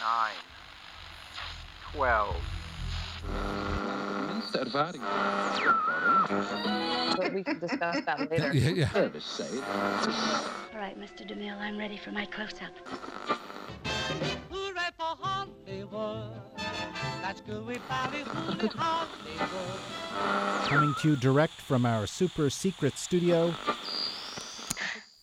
9, 12. But we can discuss that later. Yeah. All right, Mr. DeMille, I'm ready for my close-up. Coming to you direct from our super secret studio.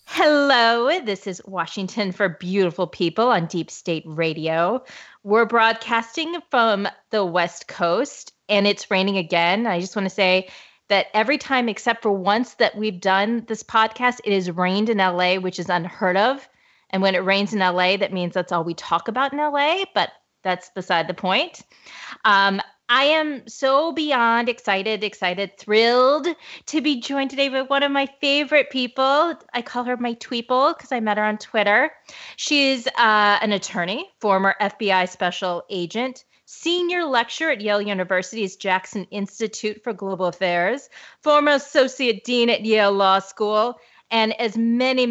Hello, this is Washington for Beautiful People on Deep State Radio. We're broadcasting from the West Coast, and it's raining again. I just want to say that every time except for once that we've done this podcast, it has rained in LA, which is unheard of. And when it rains in LA, that means that's all we talk about in LA, but that's beside the point. I am so beyond excited, thrilled to be joined today by one of my favorite people. I call her my Tweeple because I met her on Twitter. She's an attorney, former FBI special agent, senior lecturer at Yale University's Jackson Institute for Global Affairs, former associate dean at Yale Law School, and as many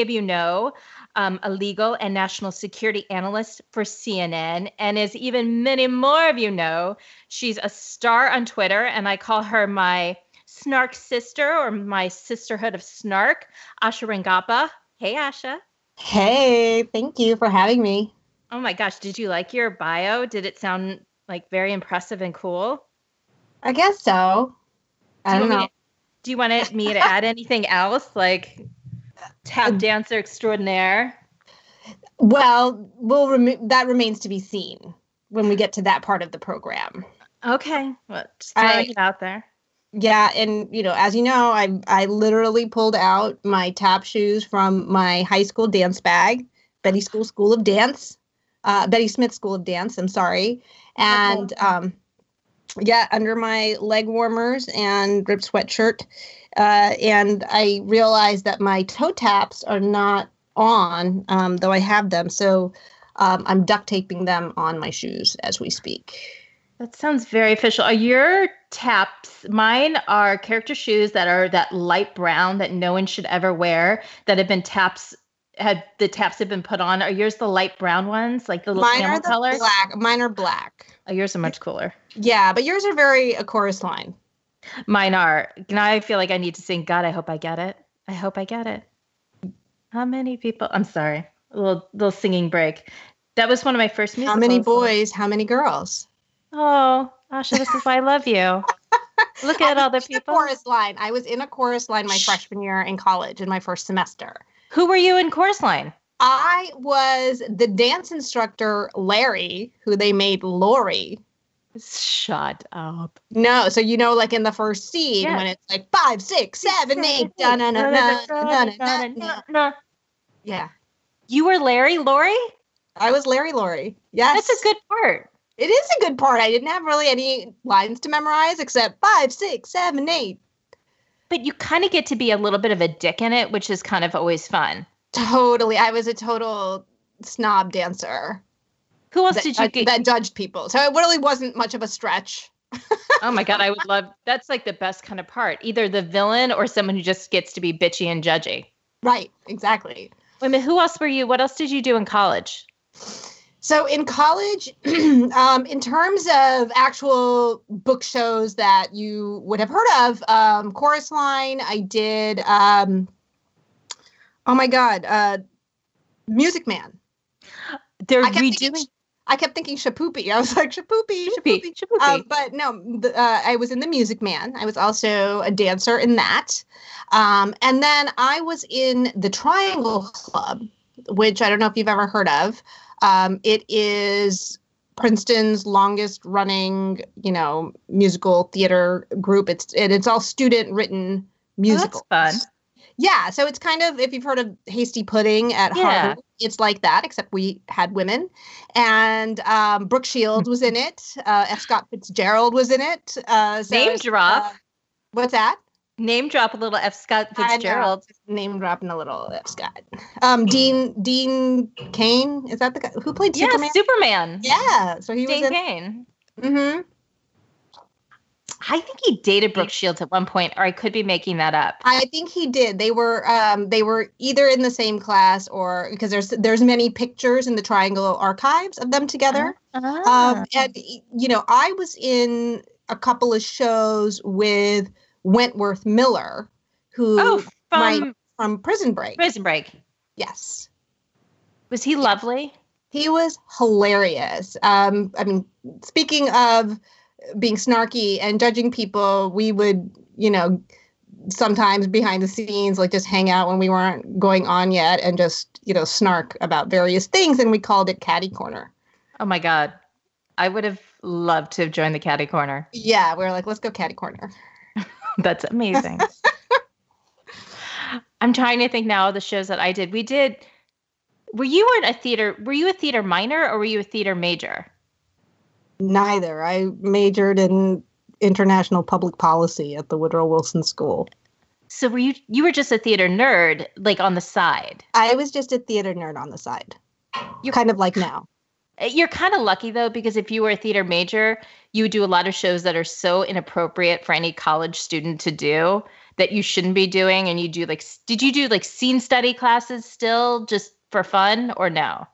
of you know, a legal and national security analyst for CNN. And as even many more of you know, she's a star on Twitter, and I call her my snark sister or my sisterhood of snark, Asha Rangappa. Hey, Asha. Hey, thank you for having me. Oh my gosh, did you like your bio? Did it sound like very impressive and cool? I guess so. I don't know. Do you want me to add anything else? Like... tap dancer extraordinaire. Well, that remains to be seen when we get to that part of the program. Okay, well, just throwing it out there. Yeah, and as you know, I literally pulled out my tap shoes from my high school dance bag, Betty Smith School of Dance. I'm sorry, and under my leg warmers and ripped sweatshirt. And I realized that my toe taps are not on, though I have them. So I'm duct taping them on my shoes as we speak. That sounds very official. Are your taps, mine are character shoes that are that light brown that no one should ever wear that have been taps, have been put on. Are yours the light brown ones, like the little camel color? Mine are black. Oh, yours are much cooler. Yeah, but yours are very A Chorus Line. Mine are. Now I feel like I need to sing, God, I hope I get it. I hope I get it. How many people? I'm sorry. A little singing break. That was one of my first musicals. How many boys? How many girls? Oh, Asha, this is why I love you. Look at all the people. Chorus Line. I was in A Chorus Line my freshman year in college in my first semester. Who were you in Chorus Line? I was the dance instructor, Larry, who they made Lori. Shut up. No, so like in the first scene when it's like 5, 6, 7, 8, da-na-na-na-na-na-na-na. Yeah. You were Larry Laurie? I was Larry Laurie. Yes. That's a good part. It is a good part. I didn't have really any lines to memorize except 5, 6, 7, 8. But you kind of get to be a little bit of a dick in it, which is kind of always fun. Totally. I was a total snob dancer. Who else did you get? That judged people. So it really wasn't much of a stretch. Oh my God, I would love, that's like the best kind of part. Either the villain or someone who just gets to be bitchy and judgy. Right, exactly. Wait a minute, who else were you? What else did you do in college? So in college, in terms of actual book shows that you would have heard of, Chorus Line, I did, Music Man. They're redoing... I kept thinking Shapoopy. I was like, Shapoopy. But no, I was in The Music Man. I was also a dancer in that. And then I was in The Triangle Club, which I don't know if you've ever heard of. It is Princeton's longest running, musical theater group. It's all student written musicals. Oh, that's fun. Yeah, so it's kind of, if you've heard of Hasty Pudding at Harvard, it's like that, except we had women. And Brooke Shields was in it. F. Scott Fitzgerald was in it. Name drop. What's that? Name drop a little F. Scott Fitzgerald. Name dropping a little F. Scott. Dean Cain, is that the guy who played Superman? Yeah, Superman. Yeah, so he was Dean Cain. Mm-hmm. I think he dated Brooke Shields at one point, or I could be making that up. I think he did. They were either in the same class, or because there's many pictures in the Triangle archives of them together. And you know, I was in a couple of shows with Wentworth Miller, who from Prison Break. Prison Break. Yes. Was he lovely? He was hilarious. I mean, speaking of being snarky and judging people, we would, you know, sometimes behind the scenes, like just hang out when we weren't going on yet and just, you know, snark about various things. And we called it Catty Corner. Oh, my God. I would have loved to have joined the Catty Corner. Yeah. We were like, let's go Catty Corner. That's amazing. I'm trying to think now of the shows that I did. We did. Were you a theater minor or were you a theater major? Neither. I majored in international public policy at the Woodrow Wilson School. So were you were just a theater nerd, like on the side? I was just a theater nerd on the side. You're kind of like now. You're kind of lucky, though, because if you were a theater major, you would do a lot of shows that are so inappropriate for any college student to do that you shouldn't be doing. And you do like, did you do like scene study classes still just for fun or no?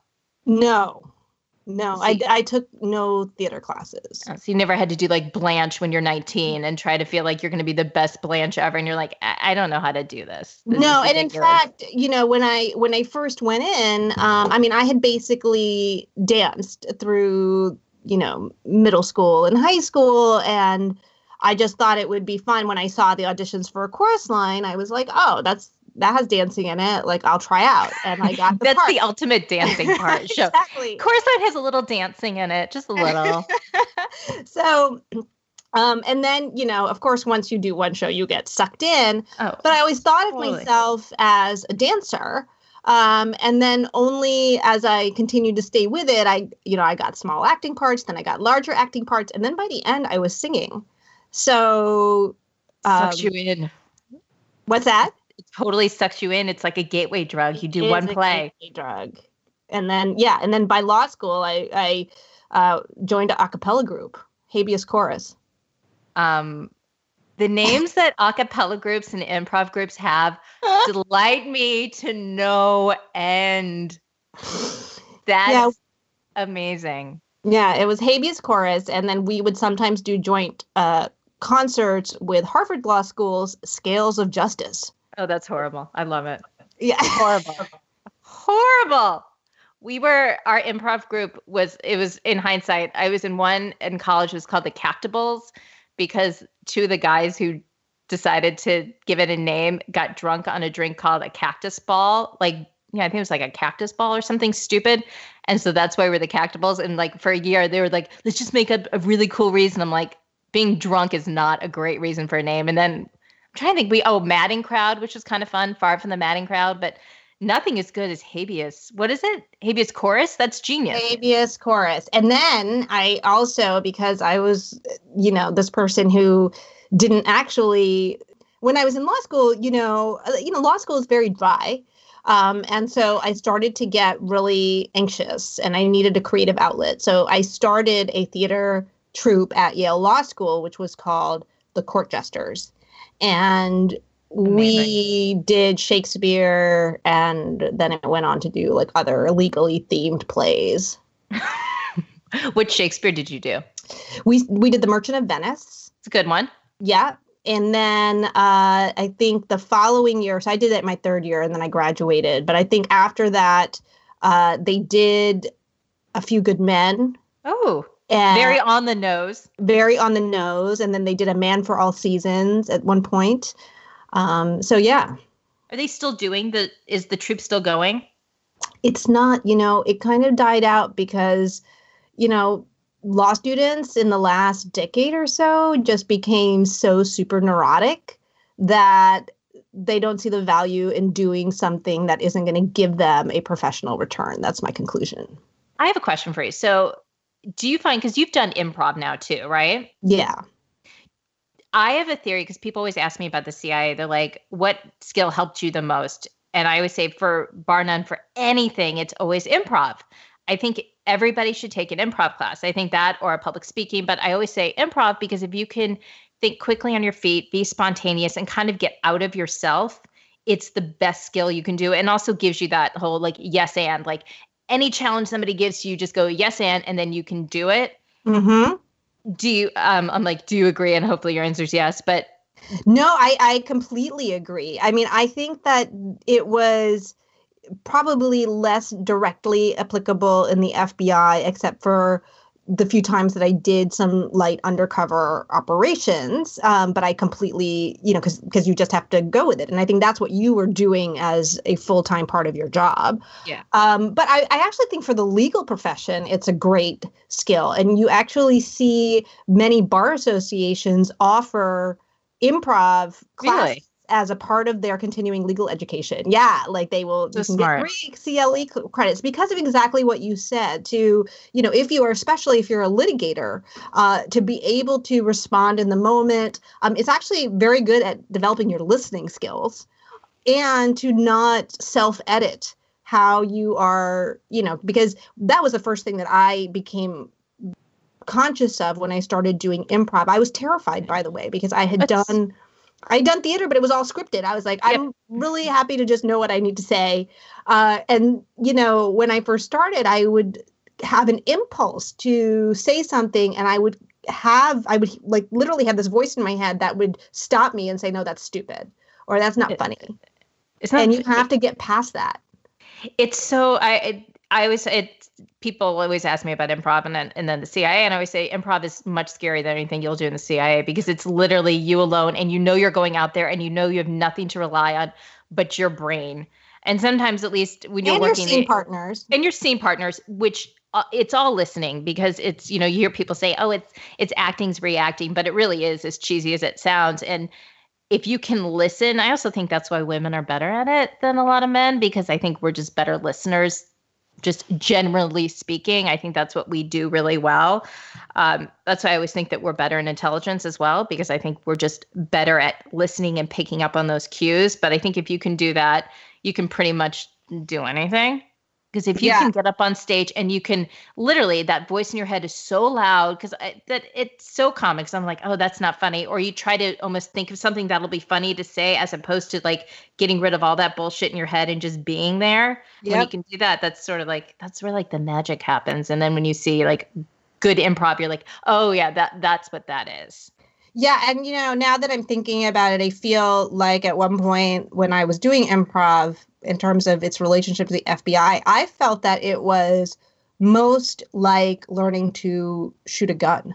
No, I took no theater classes. Oh, so you never had to do like Blanche when you're 19 and try to feel like you're going to be the best Blanche ever. And you're like, I don't know how to do this. No. And in fact, you know, when I first went in, I mean, I had basically danced through, you know, middle school and high school. And I just thought it would be fun. When I saw the auditions for A Chorus Line, I was like, oh, that has dancing in it. Like, I'll try out. And I got the part. That's the ultimate dancing part. Exactly. Chorus Line has a little dancing in it, just a little. So, and then, you know, of course, once you do one show, you get sucked in. Oh, but I always thought of myself as a dancer. And then only as I continued to stay with it, I got small acting parts, then I got larger acting parts. And then by the end, I was singing. So. Sucks you in. What's that? It totally sucks you in. It's like a gateway drug. You do one play. Gateway drug. And then, yeah. And then by law school, I joined an a cappella group, Habeas Corpus. The names that a cappella groups and improv groups have delight me to no end. That's amazing. Yeah, it was Habeas Corpus. And then we would sometimes do joint concerts with Harvard Law School's Scales of Justice. Oh, that's horrible. I love it. Yeah. Horrible. Our improv group was in hindsight, I was in one in college. It was called The Cactables because two of the guys who decided to give it a name got drunk on a drink called a cactus ball. Like, yeah, I think it was like a cactus ball or something stupid. And so that's why we're The Cactables. And like for a year, they were like, let's just make up a really cool reason. I'm like, being drunk is not a great reason for a name. And then I'm trying to think, Madden Crowd, which was kind of fun, Far from the Madden Crowd, but nothing as good as Habeas. What is it? Habeas Corpus? That's genius. Habeas Corpus. And then I also, because I was, you know, this person who didn't actually, when I was in law school, you know, law school is very dry. And so I started to get really anxious and I needed a creative outlet. So I started a theater troupe at Yale Law School, which was called The Court Jesters. And we did Shakespeare, and then it went on to do like other legally themed plays. What Shakespeare did you do? We did The Merchant of Venice. It's a good one. Yeah. And then I think the following year, so I did it my third year and then I graduated. But I think after that, they did A Few Good Men. Oh, and very on the nose. Very on the nose. And then they did A Man for All Seasons at one point. So, yeah. Are they still doing is the troupe still going? It's not, you know, it kind of died out because, you know, law students in the last decade or so just became so super neurotic that they don't see the value in doing something that isn't going to give them a professional return. That's my conclusion. I have a question for you. So, do you find, because you've done improv now too, right? Yeah. I have a theory because people always ask me about the CIA. They're like, what skill helped you the most? And I always say for bar none for anything, it's always improv. I think everybody should take an improv class. I think that or a public speaking, but I always say improv because if you can think quickly on your feet, be spontaneous, and kind of get out of yourself, it's the best skill you can do. And also gives you that whole like yes and, like any challenge somebody gives you, just go yes and then you can do it. Mm-hmm. Do you, I'm like, do you agree? And hopefully your answer is yes, but. No, I completely agree. I mean, I think that it was probably less directly applicable in the FBI, except for the few times that I did some light undercover operations. But I completely, you know, because you just have to go with it. And I think that's what you were doing as a full-time part of your job. Yeah. But I actually think for the legal profession, it's a great skill. And you actually see many bar associations offer improv class. Really? As a part of their continuing legal education. Yeah, like they will get great CLE credits because of exactly what you said to, you know, if you are, especially if you're a litigator, to be able to respond in the moment. It's actually very good at developing your listening skills and to not self-edit how you are, you know, because that was the first thing that I became conscious of when I started doing improv. I was terrified, by the way, because I'd done theater, but it was all scripted. I was like, I'm really happy to just know what I need to say. And, you know, when I first started, I would have an impulse to say something and I would like literally have this voice in my head that would stop me and say, no, that's stupid or that's not funny. You have to get past that. It's so, people always ask me about improv and then the CIA, and I always say improv is much scarier than anything you'll do in the CIA because it's literally you alone, and you know you're going out there, and you know you have nothing to rely on but your brain. And sometimes, at least when you're working, and your scene partners, which it's all listening because it's, you know, you hear people say, oh, it's acting's reacting, but it really is as cheesy as it sounds. And if you can listen, I also think that's why women are better at it than a lot of men, because I think we're just better listeners. Just generally speaking, I think that's what we do really well. That's why I always think that we're better in intelligence as well, because I think we're just better at listening and picking up on those cues. But I think if you can do that, you can pretty much do anything. Because if you can get up on stage and you can literally, that voice in your head is so loud because that it's so common. Because I'm like, oh, that's not funny. Or you try to almost think of something that'll be funny to say as opposed to like getting rid of all that bullshit in your head and just being there. Yep. When you can do that, that's sort of like, that's where like the magic happens. And then when you see like good improv, you're like, oh yeah, that's what that is. Yeah. And, you know, now that I'm thinking about it, I feel like at one point when I was doing improv in terms of its relationship to the FBI, I felt that it was most like learning to shoot a gun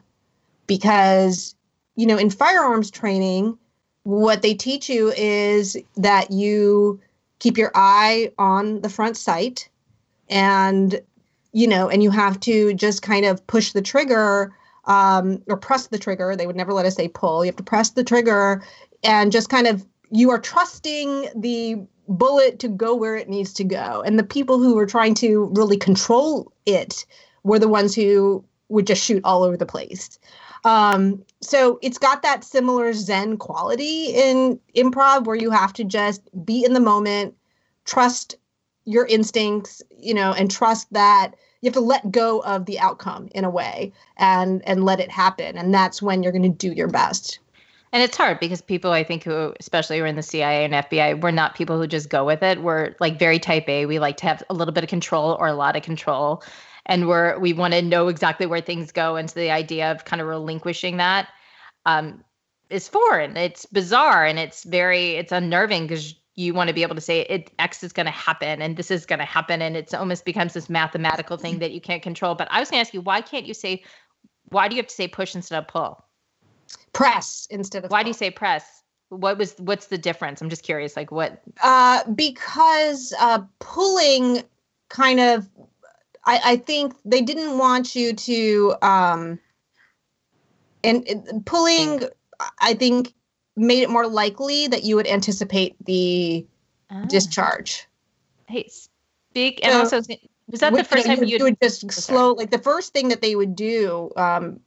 because, you know, in firearms training, what they teach you is that you keep your eye on the front sight and, you know, and you have to just kind of push the trigger or press the trigger. They would never let us say pull. You have to press the trigger and just kind of, you are trusting the bullet to go where it needs to go. And the people who were trying to really control it were the ones who would just shoot all over the place. So it's got that similar Zen quality in improv where you have to just be in the moment, trust your instincts, you know, and trust that you have to let go of the outcome in a way and let it happen. And that's when you're going to do your best. And it's hard because people, I think, who especially were in the CIA and FBI, we're not people who just go with it. We're like very type A. We like to have a little bit of control or a lot of control. And we want to know exactly where things go. And so the idea of kind of relinquishing that is foreign. It's bizarre. And it's unnerving because you want to be able to say X is going to happen and this is going to happen. And it's almost becomes this mathematical thing that you can't control. But I was going to ask you, why do you have to say push instead of pull? Press instead of pull. Why do you say press? What's the difference? I'm just curious, like what? Because pulling kind of, I think they didn't want you to, and pulling, I think, made it more likely that you would anticipate the discharge. Hey, speak. And so, also, was that the first time you would just slow? Like the first thing that they would do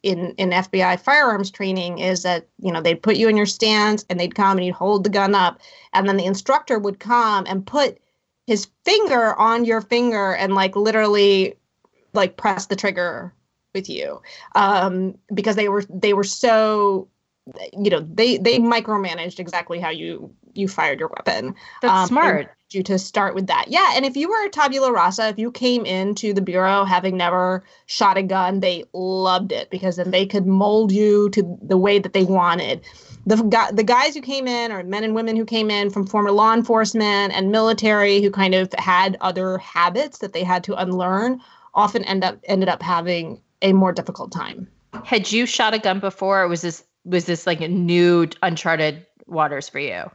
in FBI firearms training is that, you know, they'd put you in your stance and they'd come and you'd hold the gun up. And then the instructor would come and put his finger on your finger and like literally like press the trigger with you because they were so you know, they micromanaged exactly how you fired your weapon. That's smart. You to start with that. Yeah. And if you were a tabula rasa, if you came into the Bureau having never shot a gun, they loved it because then they could mold you to the way that they wanted. The guys who came in, or men and women who came in from former law enforcement and military who kind of had other habits that they had to unlearn, often ended up having a more difficult time. Had you shot a gun before, or was this like a new uncharted waters for you?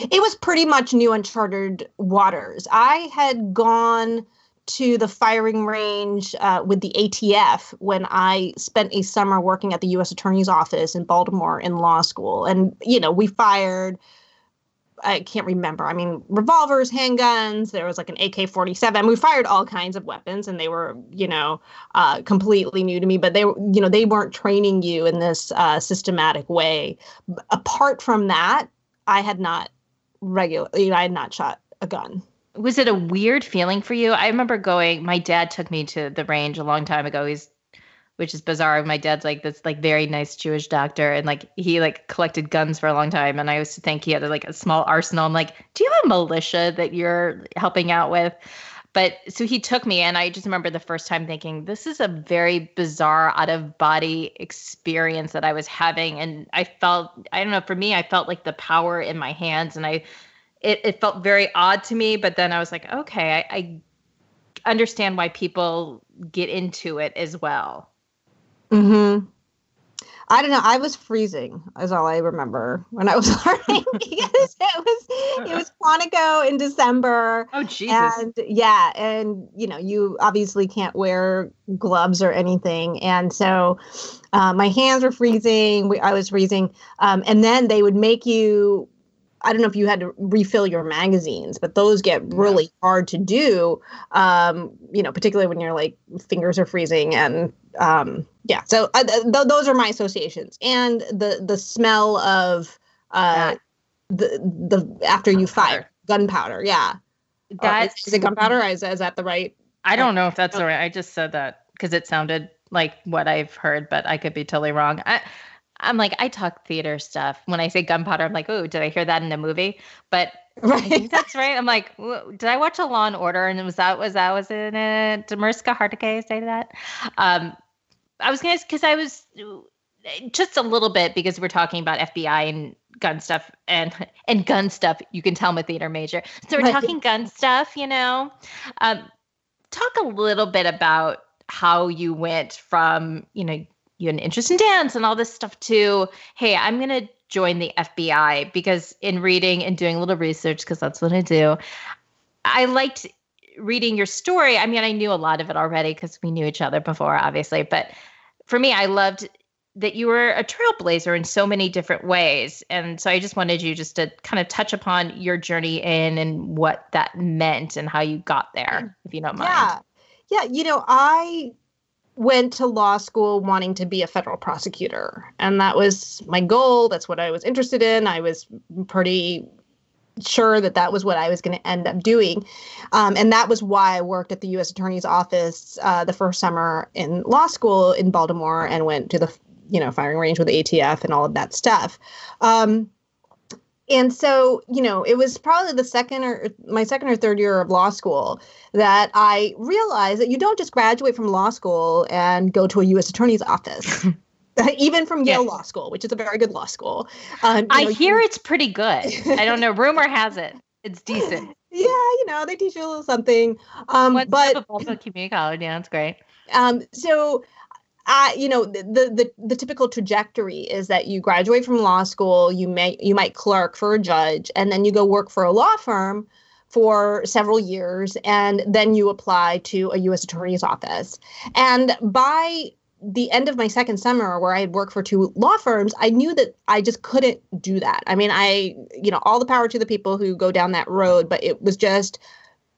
It was pretty much new uncharted waters. I had gone to the firing range with the ATF when I spent a summer working at the U.S. Attorney's Office in Baltimore in law school. And, you know, we fired, I can't remember, I mean, revolvers, handguns, there was like an AK-47. We fired all kinds of weapons, and they were, you know, completely new to me. But they weren't training you in this systematic way. Apart from that, I had not I had not shot a gun. Was it a weird feeling for you? I remember my dad took me to the range a long time ago. Which is bizarre. My dad's like this like very nice Jewish doctor, and like he like collected guns for a long time. And I used to think he had like a small arsenal. I'm like, do you have a militia that you're helping out with? But so he took me, and I just remember the first time thinking, this is a very bizarre out-of-body experience that I was having. And I felt, I don't know, for me, I felt like the power in my hands, and it felt very odd to me. But then I was like, okay, I understand why people get into it as well. Mm-hmm. I don't know. I was freezing is all I remember when I was learning, because it was Quantico in December. Oh, Jesus. And yeah. And, you know, you obviously can't wear gloves or anything. And so my hands were freezing. I was freezing. And then they would make you, I don't know if you had to refill your magazines, but those get really hard to do, you know, particularly when your like fingers are freezing. And yeah, so those are my associations. And the smell of the after you fire gunpowder. Yeah. Is it gunpowder? Is that the right? I don't know if that's the right. I just said that because it sounded like what I've heard, but I could be totally wrong. I'm like, I talk theater stuff. When I say gunpowder, I'm like, oh, did I hear that in a movie? But right. I think that's right. I'm like, did I watch a Law and Order? And was that in it? Did Mariska Hargitay say that? I was going to, because I was just a little bit, because we're talking about FBI and gun stuff and gun stuff. You can tell I'm a theater major. So we're talking gun stuff, you know. Talk a little bit about how you went from, you know, you had an interest in dance and all this stuff too. Hey, I'm going to join the FBI, because in reading and doing a little research, because that's what I do, I liked reading your story. I mean, I knew a lot of it already because we knew each other before, obviously. But for me, I loved that you were a trailblazer in so many different ways. And so I just wanted you just to kind of touch upon your journey in and what that meant and how you got there, if you don't mind. Yeah. You know, I went to law school wanting to be a federal prosecutor. And that was my goal. That's what I was interested in. I was pretty sure that was what I was going to end up doing. And that was why I worked at the U.S. Attorney's Office the first summer in law school in Baltimore, and went to the, you know, firing range with the ATF and all of that stuff. And so, you know, it was probably my second or third year of law school that I realized that you don't just graduate from law school and go to a U.S. attorney's office, even from Yale Law School, which is a very good law school. It's pretty good. I don't know. Rumor has it. It's decent. Yeah. You know, they teach you a little something. But also community college. Yeah, that's great. So you know, the typical trajectory is that you graduate from law school, you might clerk for a judge, and then you go work for a law firm for several years, and then you apply to a U.S. attorney's office. And by the end of my second summer, where I had worked for two law firms, I knew that I just couldn't do that. I mean, you know, all the power to the people who go down that road, but it was just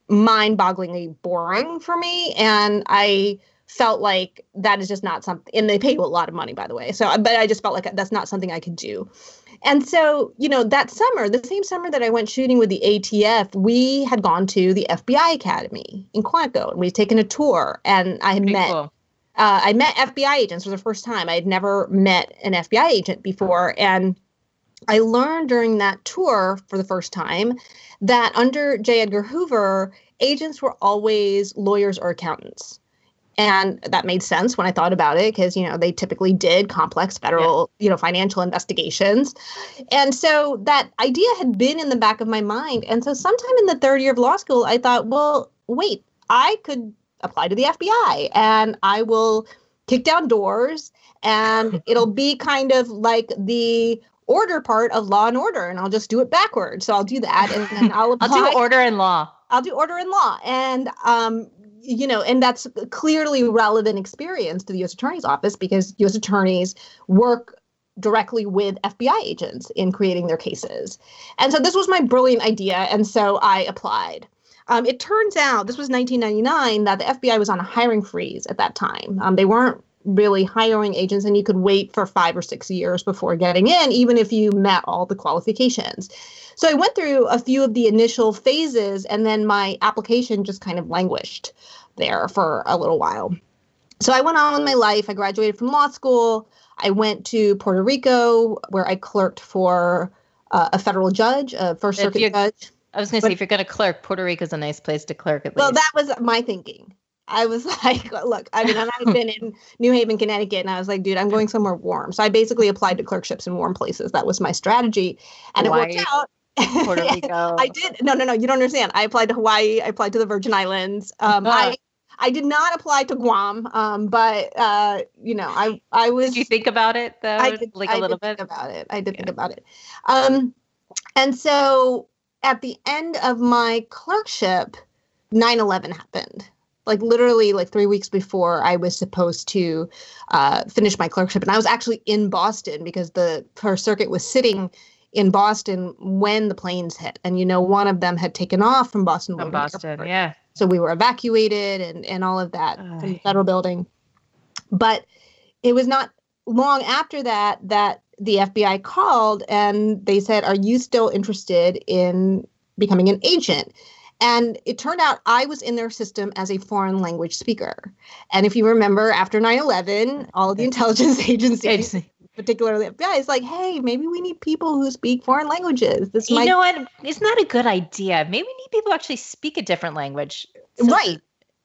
mind-bogglingly boring for me, and I felt like that is just not something, and they pay you a lot of money, by the way. So, but I just felt like that's not something I could do. And so, you know, that summer, the same summer that I went shooting with the ATF, we had gone to the FBI Academy in Quantico, and we'd taken a tour, and I had met I met FBI agents for the first time. I had never met an FBI agent before. And I learned during that tour for the first time that under J. Edgar Hoover, agents were always lawyers or accountants. And that made sense when I thought about it because, you know, they typically did complex federal, you know, financial investigations. And so that idea had been in the back of my mind. And so sometime in the third year of law school, I thought, well, wait, I could apply to the FBI and I will kick down doors and it'll be kind of like the order part of Law and Order. And I'll just do it backwards. So I'll do that and then I'll apply. I'll do Order and Law. I'll do Order and Law. And, you know, and that's clearly relevant experience to the U.S. Attorney's Office because U.S. attorneys work directly with FBI agents in creating their cases. And so this was my brilliant idea. And so I applied. It turns out, this was 1999, that the FBI was on a hiring freeze at that time. They weren't really hiring agents, and you could wait for 5 or 6 years before getting in, even if you met all the qualifications. So I went through a few of the initial phases, and then my application just kind of languished there for a little while. So I went on with my life. I graduated from law school. I went to Puerto Rico, where I clerked for a federal judge, a First Circuit judge. I was going to say, if you're going to clerk, Puerto Rico's a nice place to clerk at least. Well, that was my thinking. I was like, look, I mean, I've been in New Haven, Connecticut, and I was like, dude, I'm going somewhere warm. So I basically applied to clerkships in warm places. That was my strategy. And Hawaii, it worked out. Puerto Rico. I did. No, you don't understand. I applied to Hawaii. I applied to the Virgin Islands. I did not apply to Guam, but, you know, I was. Did you think about it, though? I did think about it. And so at the end of my clerkship, 9/11 happened. Like literally like 3 weeks before I was supposed to finish my clerkship. And I was actually in Boston because the First Circuit was sitting in Boston when the planes hit. And, you know, one of them had taken off from Boston. From Boston, yeah. So we were evacuated and all of that from the federal building. But it was not long after that that the FBI called and they said, are you still interested in becoming an agent? And it turned out I was in their system as a foreign language speaker. And if you remember, after 9/11, all of the intelligence agencies, particularly FBI, is like, hey, maybe we need people who speak foreign languages. This might, you know what? It's not a good idea. Maybe we need people who actually speak a different language. So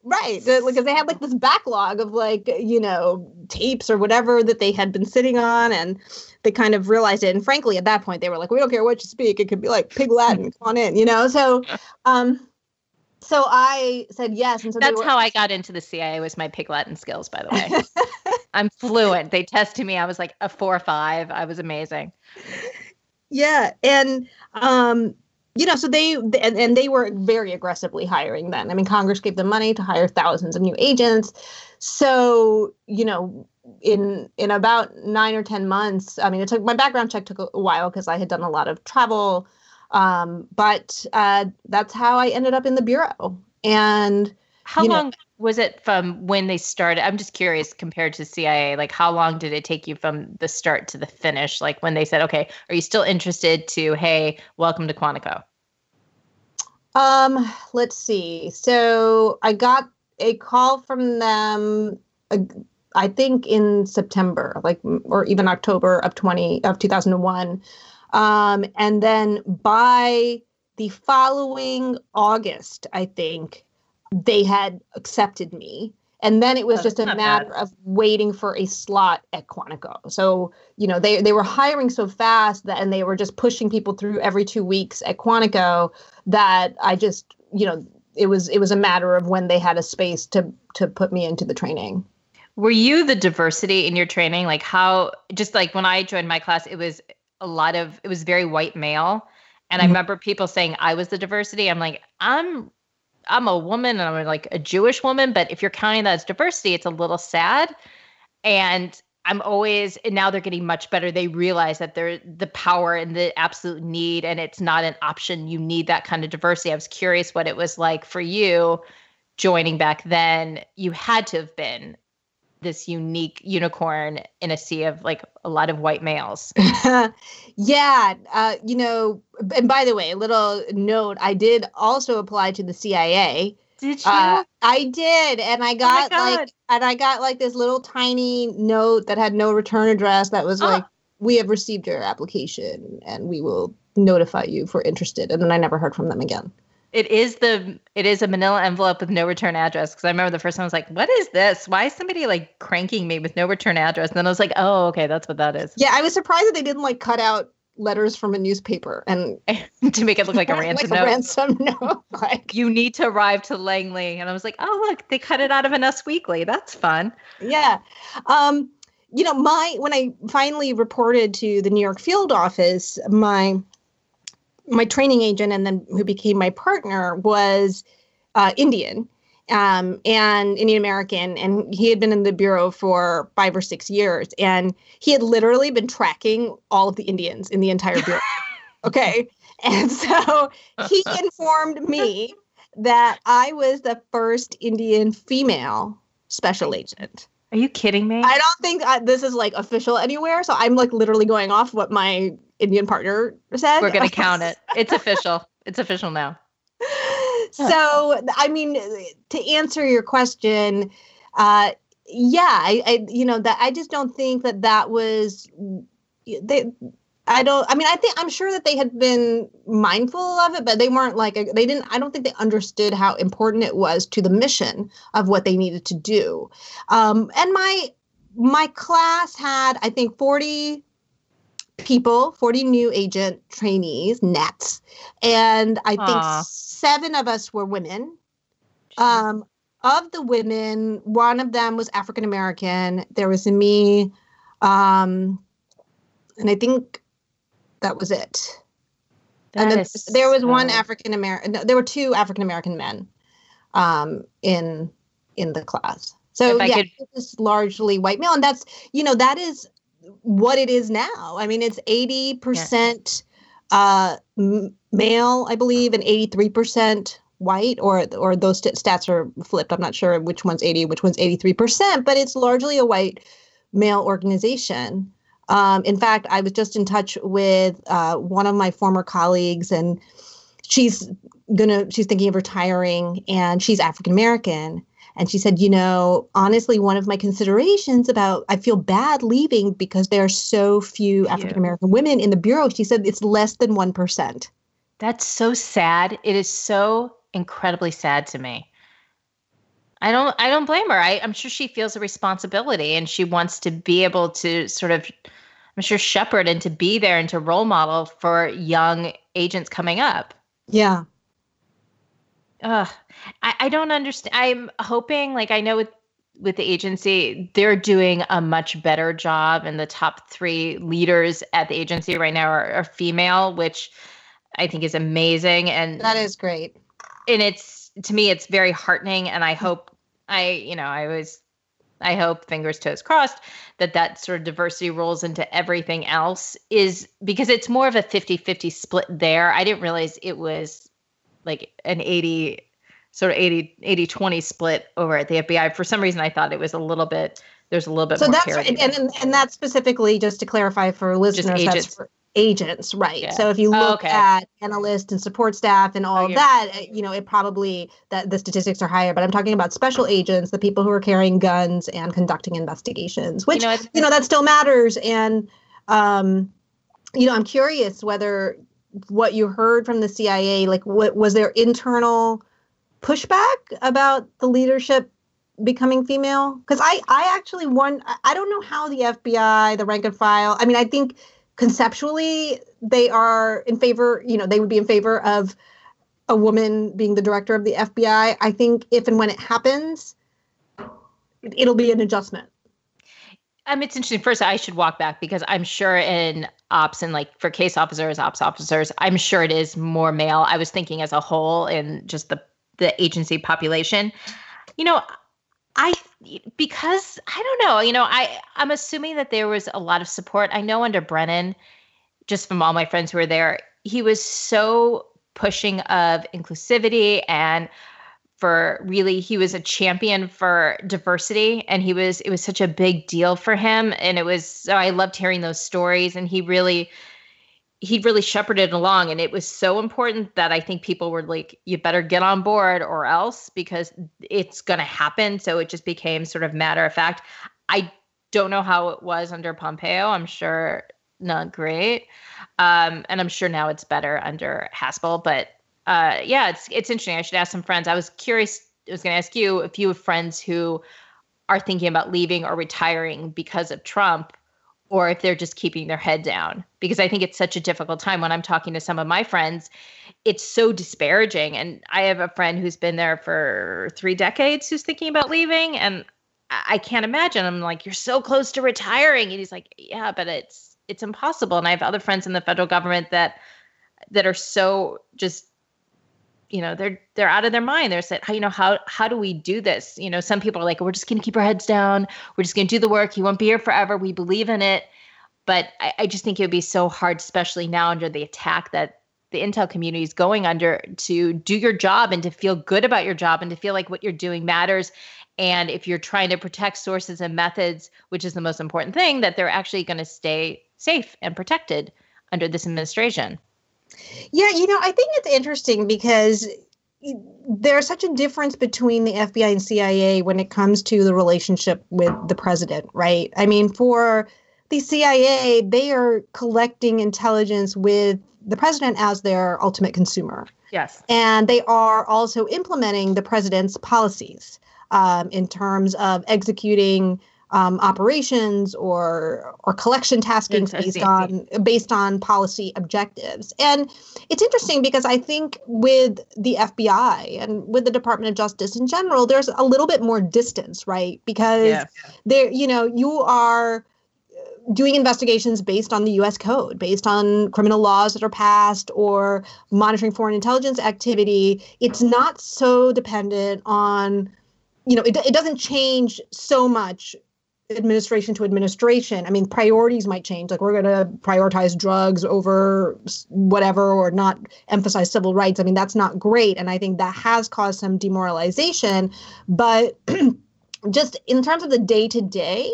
Right. Because they had like this backlog of like, you know, tapes or whatever that they had been sitting on. And they kind of realized it. And frankly, at that point, they were like, we don't care what you speak. It could be like pig Latin. Come on in, you know. So I said yes. And so that's how I got into the CIA was my pig Latin skills, by the way. I'm fluent. They tested me. I was like a 4 or 5. I was amazing. Yeah. And, you know, so they were very aggressively hiring then. I mean, Congress gave them money to hire thousands of new agents. So, you know, in about 9 or 10 months, I mean, it took my background check took a while because I had done a lot of travel. But that's how I ended up in the Bureau. And how long was it from when they started? I'm just curious compared to CIA, like how long did it take you from the start to the finish? Like when they said, okay, are you still interested to, hey, welcome to Quantico? Let's see. So I got a call from them, I think in September, like, or even October of 2001. And then by the following August, I think, they had accepted me. And then it was just a matter of waiting for a slot at Quantico. So, you know, they were hiring so fast that, and they were just pushing people through every 2 weeks at Quantico that I just, you know, it was a matter of when they had a space to put me into the training. Were you the diversity in your training? Like how, just like when I joined my class, it was very white male. And I remember people saying I was the diversity. I'm like, I'm a woman and I'm like a Jewish woman. But if you're counting that as diversity, it's a little sad. And now they're getting much better. They realize that they're the power and the absolute need, and it's not an option. You need that kind of diversity. I was curious what it was like for you joining back then. You had to have been this unique unicorn in a sea of like a lot of white males. Yeah. You know, and by the way, a little note, I did also apply to the CIA. Did you? I did, and I got like this little tiny note that had no return address that was like, "We have received your application, and we will notify you if we're interested." And then I never heard from them again. It is a manila envelope with no return address, because I remember the first time I was like, what is this? Why is somebody like cranking me with no return address? And then I was like, oh, okay, that's what that is. Yeah, I was surprised that they didn't like cut out letters from a newspaper and to make it look like a ransom note. Like, you need to arrive to Langley. And I was like, oh, look, they cut it out of an Us Weekly. That's fun. Yeah. You know, when I finally reported to the New York field office, my training agent, and then who became my partner, was Indian and Indian American. And he had been in the Bureau for 5 or 6 years. And he had literally been tracking all of the Indians in the entire Bureau. Okay. And so he informed me that I was the first Indian female special agent. Are you kidding me? I don't think this is like official anywhere. So I'm like literally going off what my Indian partner said. We're going to count it. It's official. It's official now. So, I mean, to answer your question, I just don't think that was, I'm sure that they had been mindful of it, but they weren't like, I don't think they understood how important it was to the mission of what they needed to do. And my class had, I think, 40 new agent trainees, NATs, and I think 7 of us were women. Of the women, one of them was African American. There was me, and I think that was it. There was one African American. No, there were 2 African American men in the class. So it was largely white male, and that's that is what it is now. I mean, it's 80% male, I believe, and 83% white, or those stats are flipped. I'm not sure which one's 80, which one's 83%, but it's largely a white male organization. In fact, I was just in touch with one of my former colleagues, and she's thinking of retiring, and she's African American. And she said, honestly, one of my considerations about, I feel bad leaving because there are so few African-American women in the Bureau. She said it's less than 1%. That's so sad. It is so incredibly sad to me. I don't blame her. I'm sure she feels a responsibility, and she wants to be able to sort of, I'm sure, shepherd and to be there and to role model for young agents coming up. Yeah. I don't understand. I'm hoping, like, I know with the agency, they're doing a much better job, and the top 3 leaders at the agency right now are female, which I think is amazing. And that is great. And it's, to me, it's very heartening. And I hope I hope, fingers, toes crossed, that sort of diversity rolls into everything else, is because it's more of a 50-50 split there. I didn't realize it was like an 80-20 split over at the FBI. For some reason, I thought it was there's a little bit more parity. So that's, and that's specifically, just to clarify for listeners, that's for agents, right? Yeah. So if you look at analysts and support staff and all of that, it probably, that the statistics are higher, but I'm talking about special agents, the people who are carrying guns and conducting investigations, which, that still matters. And, I'm curious whether what you heard from the CIA, like, what was their internal pushback about the leadership becoming female? Because I actually I don't know how the FBI, the rank and file, I mean, I think conceptually they are in favor, they would be in favor of a woman being the director of the FBI. I think if and when it happens, it'll be an adjustment. It's interesting. First, I should walk back, because I'm sure in ops and like for case officers, ops officers, I'm sure it is more male. I was thinking as a whole in just the agency population, because I don't know, I'm assuming that there was a lot of support. I know under Brennan, just from all my friends who were there, he was so pushing of inclusivity, and he was a champion for diversity, and it was such a big deal for him. And I loved hearing those stories. And he really, he really shepherded along. And it was so important that I think people were like, you better get on board or else, because it's going to happen. So it just became sort of matter of fact. I don't know how it was under Pompeo. I'm sure not great. And I'm sure now it's better under Haspel. But yeah, it's interesting. I should ask some friends. I was curious. I was going to ask you if you have friends who are thinking about leaving or retiring because of Trump, or if they're just keeping their head down, because I think it's such a difficult time. When I'm talking to some of my friends, it's so disparaging. And I have a friend who's been there for 3 decades who's thinking about leaving. And I can't imagine. I'm like, you're so close to retiring. And he's like, yeah, but it's impossible. And I have other friends in the federal government that are so just, you know, they're out of their mind. They're saying, you know, how do we do this? You know, some people are like, we're just going to keep our heads down. We're just going to do the work. He won't be here forever. We believe in it. But I just think it would be so hard, especially now under the attack that the intel community is going under, to do your job and to feel good about your job and to feel like what you're doing matters. And if you're trying to protect sources and methods, which is the most important thing, that they're actually going to stay safe and protected under this administration. Yeah, you know, I think it's interesting because there's such a difference between the FBI and CIA when it comes to the relationship with the president, right? I mean, for the CIA, they are collecting intelligence with the president as their ultimate consumer. Yes. And they are also implementing the president's policies in terms of executing operations or collection taskings based on policy objectives. And it's interesting because I think with the FBI and with the Department of Justice in general, there's a little bit more distance, right? Because there, you know, you are doing investigations based on the U.S. code, based on criminal laws that are passed, or monitoring foreign intelligence activity. It's not so dependent on, you know, it doesn't change so much administration to administration. I mean, priorities might change. Like, we're going to prioritize drugs over whatever, or not emphasize civil rights. I mean, that's not great. And I think that has caused some demoralization. But just in terms of the day-to-day,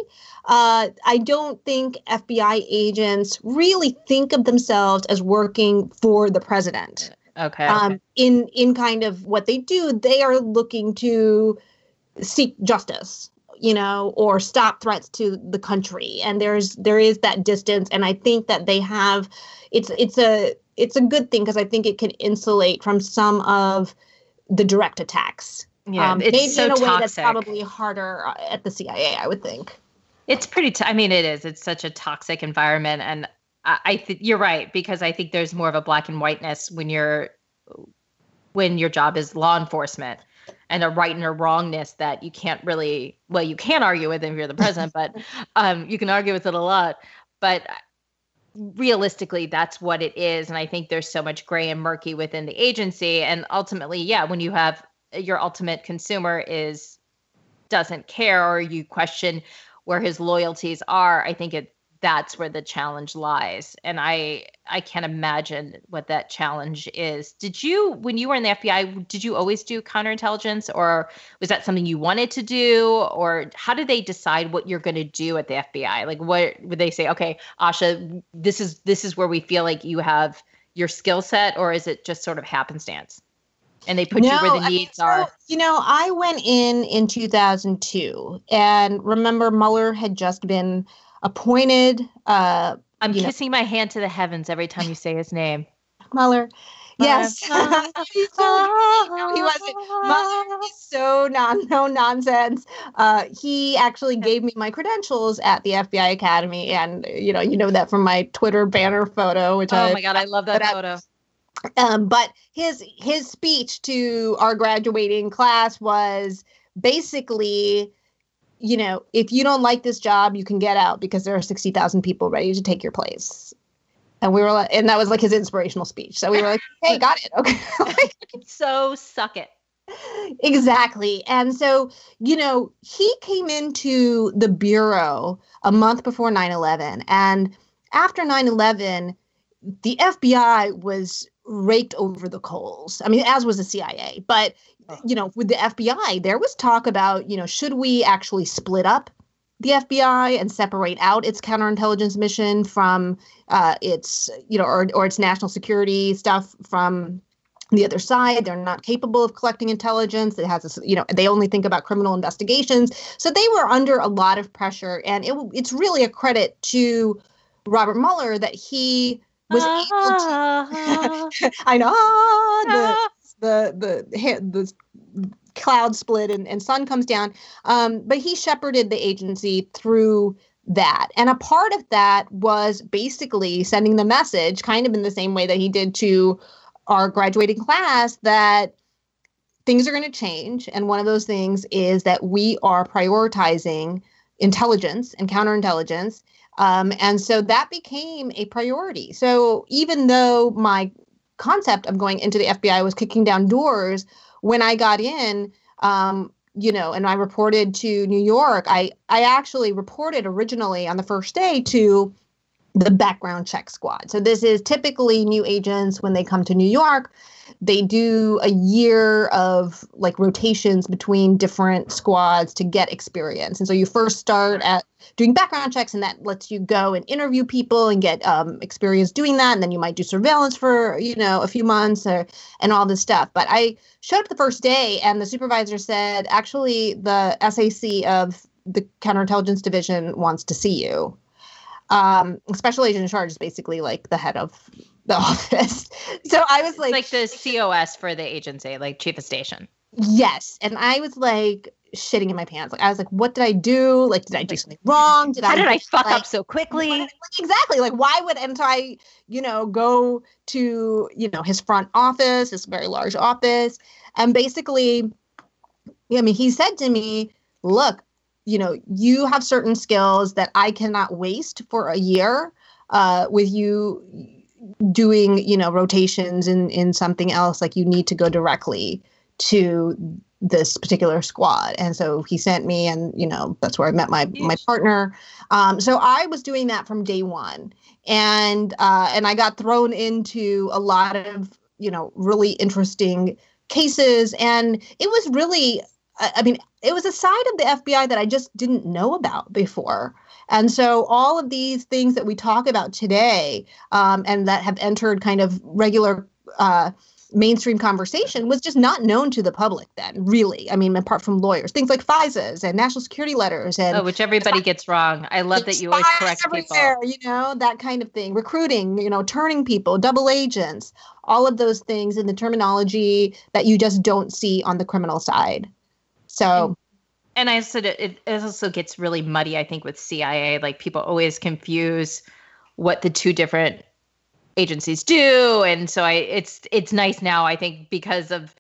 I don't think FBI agents really think of themselves as working for the president. Okay. In kind of what they do, they are looking to seek justice, you know, or stop threats to the country. And there is that distance. And I think that they have, it's a good thing, because I think it can insulate from some of the direct attacks. Yeah, it's maybe so in a toxic way that's probably harder at the CIA, I would think. It's pretty, I mean, it is. It's such a toxic environment. And you're right, because I think there's more of a black and whiteness when your job is law enforcement. And a right and a wrongness that you can't really, well, you can argue with if you're the president, but you can argue with it a lot. But realistically, that's what it is. And I think there's so much gray and murky within the agency. And ultimately, yeah, when you have your ultimate consumer doesn't care, or you question where his loyalties are, I think that's where the challenge lies. And I can't imagine what that challenge is. Did you, when you were in the FBI, did you always do counterintelligence, or was that something you wanted to do? Or how do they decide what you're going to do at the FBI? Like, what would they say? Okay, Asha, this is where we feel like you have your skill set, or is it just sort of happenstance? And they put you where the needs are. You know, I went in 2002, and remember, Mueller had just been appointed. I'm kissing my hand to the heavens every time you say his name. Mueller. Yes. No, he wasn't. Mueller is so no nonsense. He actually gave me my credentials at the FBI Academy. And, you know that from my Twitter banner photo, which oh my God, I love that photo. But his speech to our graduating class was basically, you know, if you don't like this job, you can get out, because there are 60,000 people ready to take your place. And we were like, and that was like his inspirational speech. So we were like, hey, got it. Okay. So suck it. Exactly. And so, you know, he came into the Bureau a month before 9/11. And after 9/11, the FBI was raked over the coals. I mean, as was the CIA. But, you know, with the FBI, there was talk about, you know, should we actually split up? the FBI and separate out its counterintelligence mission from its, you know, or its national security stuff from the other side. They're not capable of collecting intelligence. It has, you know, they only think about criminal investigations. So they were under a lot of pressure, and it's really a credit to Robert Mueller that he was able to. I know the cloud split and sun comes down, but he shepherded the agency through that. And a part of that was basically sending the message, kind of in the same way that he did to our graduating class, that things are going to change. And one of those things is that we are prioritizing intelligence and counterintelligence. And so that became a priority. So even though my concept of going into the FBI was kicking down doors, when I got in, you know, and I reported to New York, I actually reported originally on the first day to the background check squad. So this is typically new agents when they come to New York. They do a year of like rotations between different squads to get experience. And so you first start at doing background checks, and that lets you go and interview people and get experience doing that. And then you might do surveillance for, you know, a few months and all this stuff. But I showed up the first day and the supervisor said, actually, the SAC of the counterintelligence division wants to see you. Special agent in charge is basically like the head of the office. So I was like... It's like the COS for the agency, like chief of station. Yes. And I was like shitting in my pants. Like I was like, what did I do? Like, did I do something wrong? How did I fuck up so quickly? Exactly. Like, why would... And so I, you know, go to, you know, his front office, his very large office. And basically, I mean, he said to me, look, you know, you have certain skills that I cannot waste for a year with you doing, you know, rotations in something else. Like, you need to go directly to this particular squad. And so he sent me, and, you know, that's where I met my partner. So I was doing that from day one. And I got thrown into a lot of, you know, really interesting cases. And it was really... I mean, it was a side of the FBI that I just didn't know about before. And so all of these things that we talk about today and that have entered kind of regular mainstream conversation was just not known to the public then, really. I mean, apart from lawyers, things like FISAs and national security letters. And which everybody gets wrong. I love that you always correct people. You know, that kind of thing. Recruiting, you know, turning people, double agents, all of those things in the terminology that you just don't see on the criminal side. So, and I said it also gets really muddy, I think, with CIA. Like, people always confuse what the two different agencies do, and so it's nice now, I think, because of,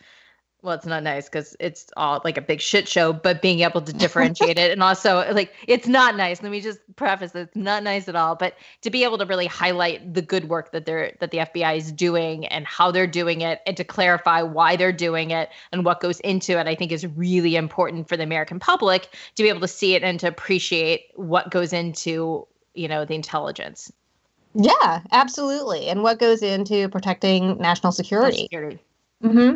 well, it's not nice because it's all like a big shit show, but being able to differentiate it, and also like it's not nice. Let me just preface that it's not nice at all, but to be able to really highlight the good work that the FBI is doing and how they're doing it, and to clarify why they're doing it and what goes into it, I think is really important for the American public to be able to see it and to appreciate what goes into, you know, the intelligence. Yeah, absolutely, and what goes into protecting national security. Mm-hmm.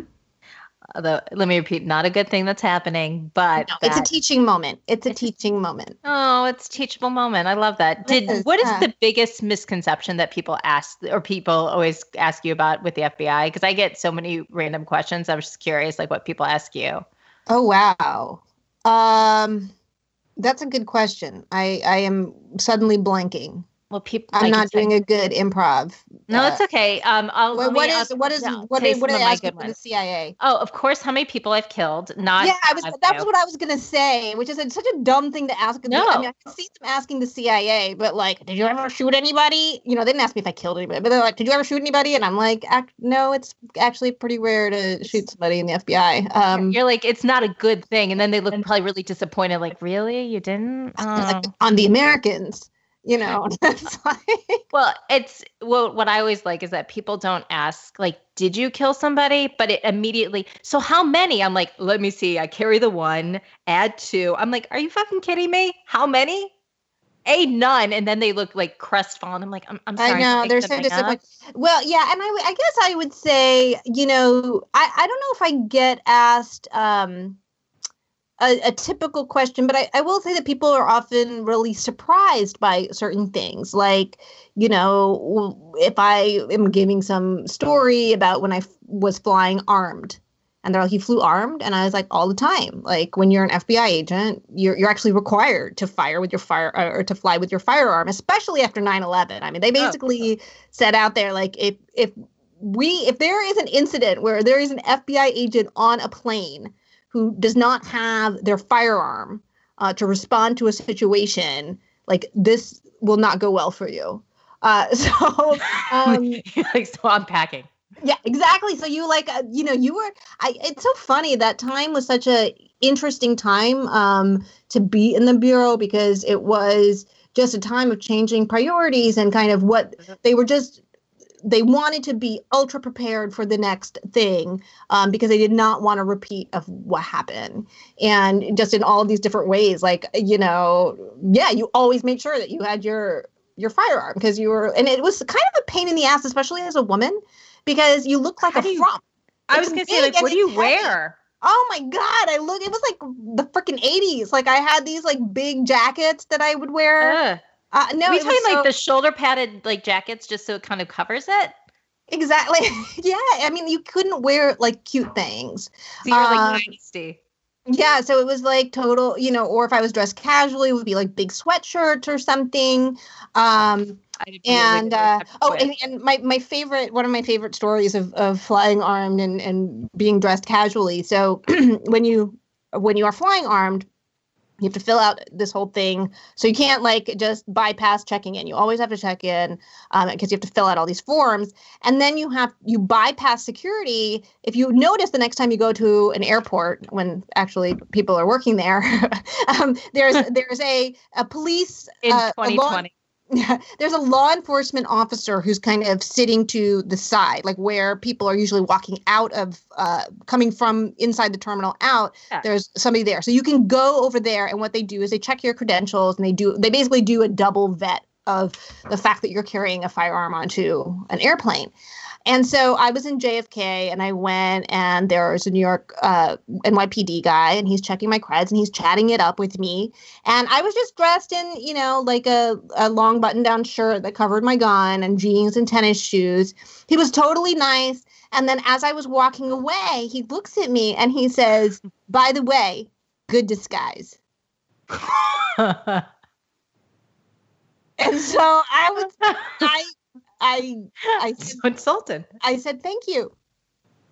Although, let me repeat, not a good thing that's happening, but... No, it's a teaching moment. It's a teaching moment. Oh, it's a teachable moment. I love that. What is the biggest misconception that people ask, or people always ask you about with the FBI? Because I get so many random questions. I'm just curious, like, what people ask you. Oh, wow. That's a good question. I am suddenly blanking. Well, I'm not doing a good improv. No, it's okay. What do they ask for the CIA? Oh, of course, how many people I've killed. That was what I was going to say, which is such a dumb thing to ask. No. I mean, I can see them asking the CIA, but like, did you ever shoot anybody? You know, they didn't ask me if I killed anybody, but they're like, did you ever shoot anybody? And I'm like, no, it's actually pretty rare to shoot somebody in the FBI. You're like, it's not a good thing. And then they look probably really disappointed, like, really? You didn't? Like, on the Americans. You know, it's like... Well, what I always like is that people don't ask, like, did you kill somebody? But it immediately, so how many? I'm like, let me see. I carry the one, add two. I'm like, are you fucking kidding me? How many? None. And then they look like crestfallen. I'm like, I'm sorry. I know, they're so disappointed. Well, yeah. And I guess I would say, you know, I don't know if I get asked a typical question, but I will say that people are often really surprised by certain things. Like, you know, if I am giving some story about when I was flying armed, and they're like, you flew armed? And I was like, all the time. Like, when you're an FBI agent, you're actually required to fire with your to fly with your firearm, especially after 9/11. I mean, they basically said out there, like, if there is an incident where there is an FBI agent on a plane who does not have their firearm to respond to a situation, like, this will not go well for you. So I'm packing. Yeah, exactly. So you it's so funny. That time was such a interesting time to be in the Bureau, because it was just a time of changing priorities and kind of what they were they wanted to be ultra prepared for the next thing because they did not want a repeat of what happened. And just in all of these different ways, like, you know, yeah, you always made sure that you had your firearm because you were, and it was kind of a pain in the ass, especially as a woman, because you look like a frump. I was going to say, like, what do you wear? Oh my God, it was like the freaking 80s. Like, I had these like big jackets that I would wear. No, we talking like the shoulder padded like jackets just so it kind of covers it. Exactly. Yeah. I mean, you couldn't wear like cute things. So you're like nasty. Yeah. So it was like total, you know, or if I was dressed casually, it would be like big sweatshirts or something. One of my favorite stories of flying armed and being dressed casually. So when you are flying armed, you have to fill out this whole thing. So you can't like just bypass checking in. You always have to check in because you have to fill out all these forms. And then you bypass security. If you notice the next time you go to an airport, when actually people are working there, there's a police in 2020. There's a law enforcement officer who's kind of sitting to the side, like where people are usually walking out of, coming from inside the terminal out. Yeah. There's somebody there. So you can go over there, and what they do is they check your credentials, and they basically do a double vet of the fact that you're carrying a firearm onto an airplane. And so I was in JFK, and I went, and there was a New York NYPD guy, and he's checking my creds, and he's chatting it up with me. And I was just dressed in, you know, like a long button-down shirt that covered my gun and jeans and tennis shoes. He was totally nice. And then as I was walking away, he looks at me, and he says, by the way, good disguise. And so I so insulted. I said, thank you.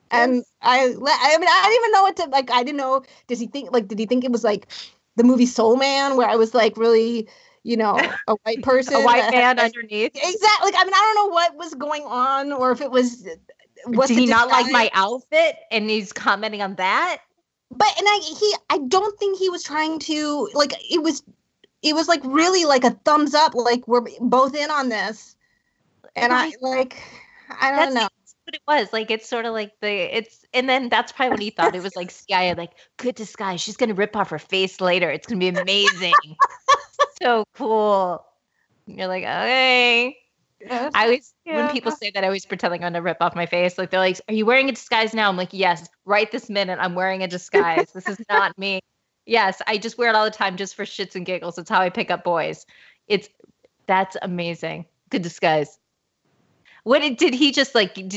And yes. I mean, I didn't even know what to, like, I didn't know, did he think it was like the movie Soul Man, where I was like really, you know, a white person. Underneath. Exactly. Like, I mean, I don't know what was going on, or if it was. Did he not like my outfit and he's commenting on that? But, and I don't think he was trying to, like, it was like really like a thumbs up, like we're both in on this. And I don't know. That's what it was. Like, it's sort of like and then that's probably what he thought. It was like CIA, like, good disguise. She's going to rip off her face later. It's going to be amazing. So cool. And you're like, okay. Yeah. When people say that, I always pretend like I'm going to rip off my face. Like, they're like, are you wearing a disguise now? I'm like, yes, right this minute. I'm wearing a disguise. This is not me. Yes. I just wear it all the time just for shits and giggles. It's how I pick up boys. That's amazing. Good disguise. Did he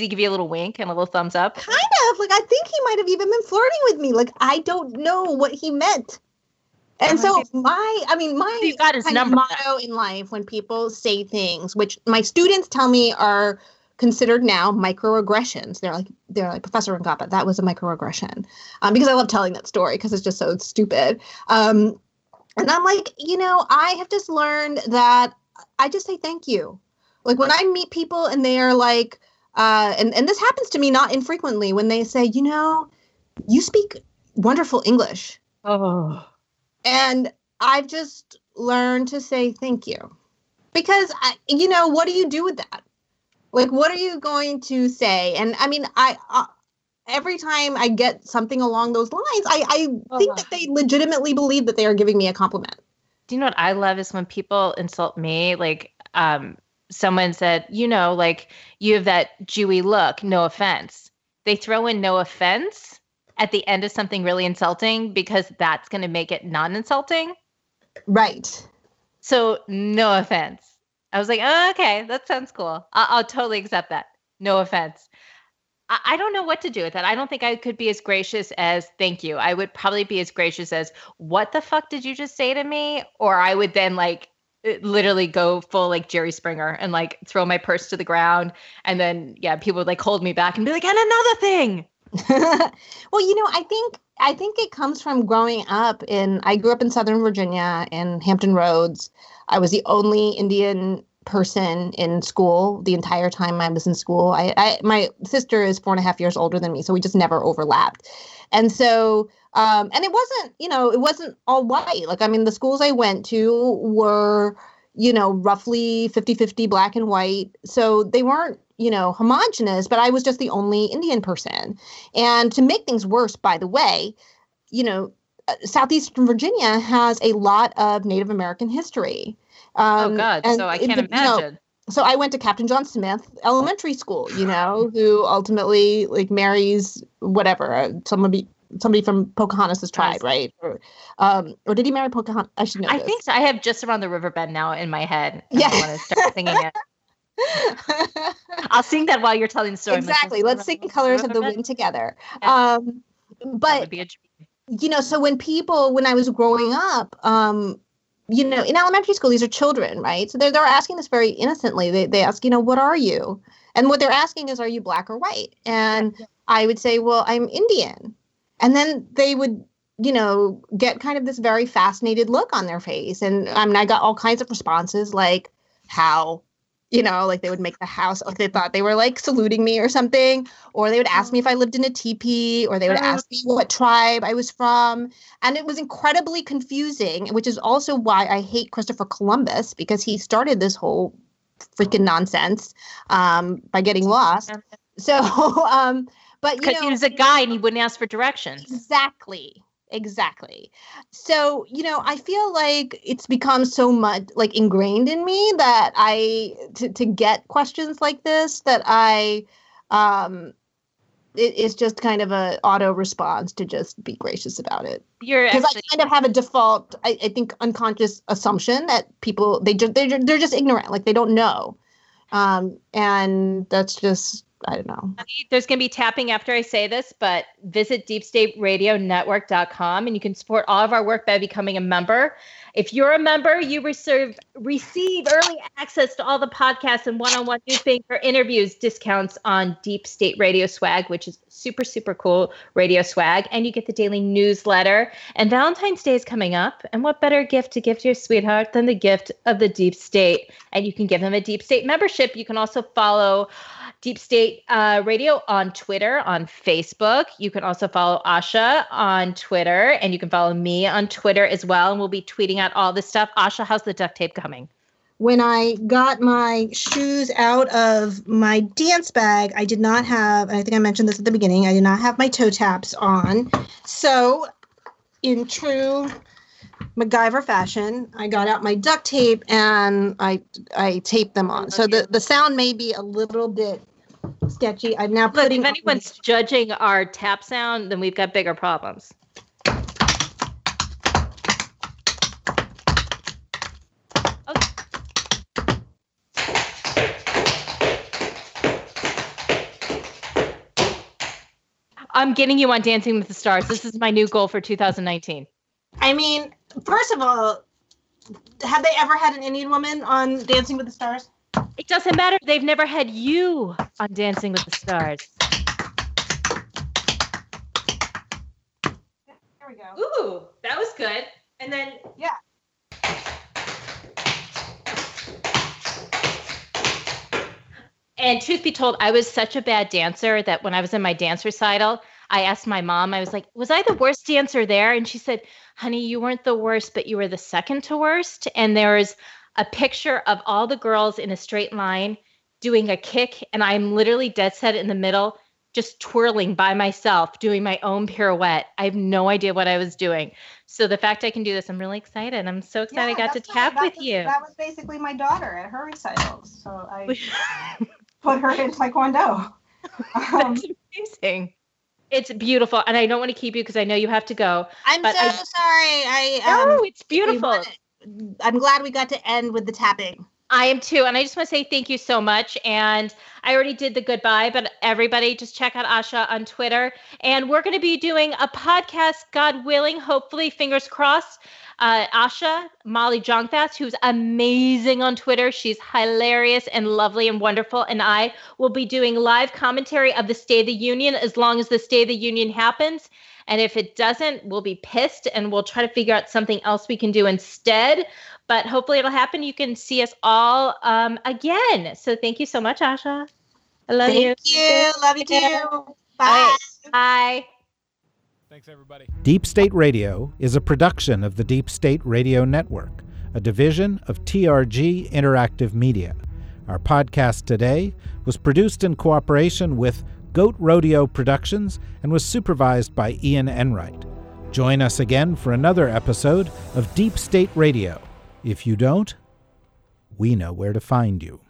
give you a little wink and a little thumbs up? Kind of. Like, I think he might have even been flirting with me. Like, I don't know what he meant. And my motto in life, when people say things, which my students tell me are considered now microaggressions. They're like, Professor Rangappa, that was a microaggression. Because I love telling that story because it's just so stupid. And I'm like, you know, I have just learned that I just say thank you. Like, when I meet people and they are like, and this happens to me not infrequently, when they say, you know, you speak wonderful English. Oh. And I've just learned to say thank you. Because, you know, what do you do with that? Like, what are you going to say? And I mean, every time I get something along those lines, I think that they legitimately believe that they are giving me a compliment. Do you know what I love is when people insult me, like, someone said, you know, like, you have that Jewy look, no offense. They throw in no offense at the end of something really insulting, because that's going to make it non-insulting. Right. So no offense. I was like, oh, okay, that sounds cool. I'll totally accept that. No offense. I don't know what to do with that. I don't think I could be as gracious as thank you. I would probably be as gracious as what the fuck did you just say to me? Or I would then like literally go full like Jerry Springer and like throw my purse to the ground. And then, yeah, people would like hold me back and be like, and another thing. Well, you know, I think it comes from growing up I grew up in Southern Virginia in Hampton Roads. I was the only Indian person in school the entire time I was in school. My sister is 4.5 years older than me, so we just never overlapped. And so, and it wasn't all white. Like, I mean, the schools I went to were, you know, roughly 50-50 black and white. So they weren't, you know, homogenous, but I was just the only Indian person. And to make things worse, by the way, you know, Southeastern Virginia has a lot of Native American history. So I can't imagine. You know, so I went to Captain John Smith Elementary School, you know, who ultimately like marries whatever, somebody from Pocahontas' tribe, right? Or did he marry Pocahontas? I should know. I think so. I have Just Around the River Bend now in my head. Yeah. I want to start singing it. I'll sing that while you're telling the story. Exactly. Let's sing Colors of the Wind together. Yeah. But, you know, so when I was growing up, you know, in elementary school, these are children, right? So they're asking this very innocently. They ask, you know, what are you? And what they're asking is, are you black or white? And I would say, well, I'm Indian. And then they would, you know, get kind of this very fascinated look on their face. And I mean, I got all kinds of responses like, how? You know, like they would make the house, like they thought they were like saluting me or something, or they would ask me if I lived in a teepee, or they would ask me what tribe I was from. And it was incredibly confusing, which is also why I hate Christopher Columbus, because he started this whole freaking nonsense by getting lost. So, but you know, he was a guy and he wouldn't ask for directions. Exactly. So, you know, I feel like it's become so much like ingrained in me that to get questions like this, that it's just kind of an auto response to just be gracious about it. Because I kind of have a default, I think, unconscious assumption that people, they're just ignorant, like they don't know. And that's just, I don't know. There's going to be tapping after I say this, but visit deepstateradionetwork.com and you can support all of our work by becoming a member. If you're a member, you receive early access to all the podcasts and one-on-one new things for interviews, discounts on Deep State Radio swag, which is super, super cool radio swag. And you get the daily newsletter. And Valentine's Day is coming up. And what better gift to give to your sweetheart than the gift of the Deep State? And you can give them a Deep State membership. You can also follow Deep State Radio on Twitter, on Facebook. You can also follow Asha on Twitter, and you can follow me on Twitter as well. And we'll be tweeting out all this stuff. Asha, how's the duct tape coming? When I got my shoes out of my dance bag, I did not have, and I think I mentioned this at the beginning, I did not have my toe taps on. So in true MacGyver fashion, I got out my duct tape and I taped them on. Okay. So the sound may be a little bit sketchy. I'm now putting. Look, if anyone's judging our tap sound, then we've got bigger problems. Okay. I'm getting you on Dancing with the Stars. This is my new goal for 2019. I mean, first of all, have they ever had an Indian woman on Dancing with the Stars? It doesn't matter. They've never had you on Dancing with the Stars. There we go. Ooh, that was good. And then, yeah. And truth be told, I was such a bad dancer that when I was in my dance recital, I asked my mom, I was like, was I the worst dancer there? And she said, honey, you weren't the worst, but you were the second to worst. And there is a picture of all the girls in a straight line doing a kick. And I'm literally dead set in the middle, just twirling by myself, doing my own pirouette. I have no idea what I was doing. So the fact I can do this, I'm really excited. I'm so excited I got to tap with you. That was basically my daughter at her recitals. So I put her in Taekwondo. That's amazing. It's beautiful. And I don't want to keep you because I know you have to go. I'm so sorry. No, it's beautiful. I'm glad we got to end with the tapping. I am too. And I just want to say thank you so much. And I already did the goodbye, but everybody just check out Asha on Twitter. And we're going to be doing a podcast, God willing, hopefully, fingers crossed. Asha, Molly Jongfass, who's amazing on Twitter. She's hilarious and lovely and wonderful. And I will be doing live commentary of the State of the Union as long as the State of the Union happens. And if it doesn't, we'll be pissed and we'll try to figure out something else we can do instead. But hopefully it'll happen. You can see us all again. So thank you so much, Asha. I love you. Thank you. Love you too. Bye. Bye. Thanks, everybody. Deep State Radio is a production of the Deep State Radio Network, a division of TRG Interactive Media. Our podcast today was produced in cooperation with Goat Rodeo Productions and was supervised by Ian Enright. Join us again for another episode of Deep State Radio. If you don't, we know where to find you.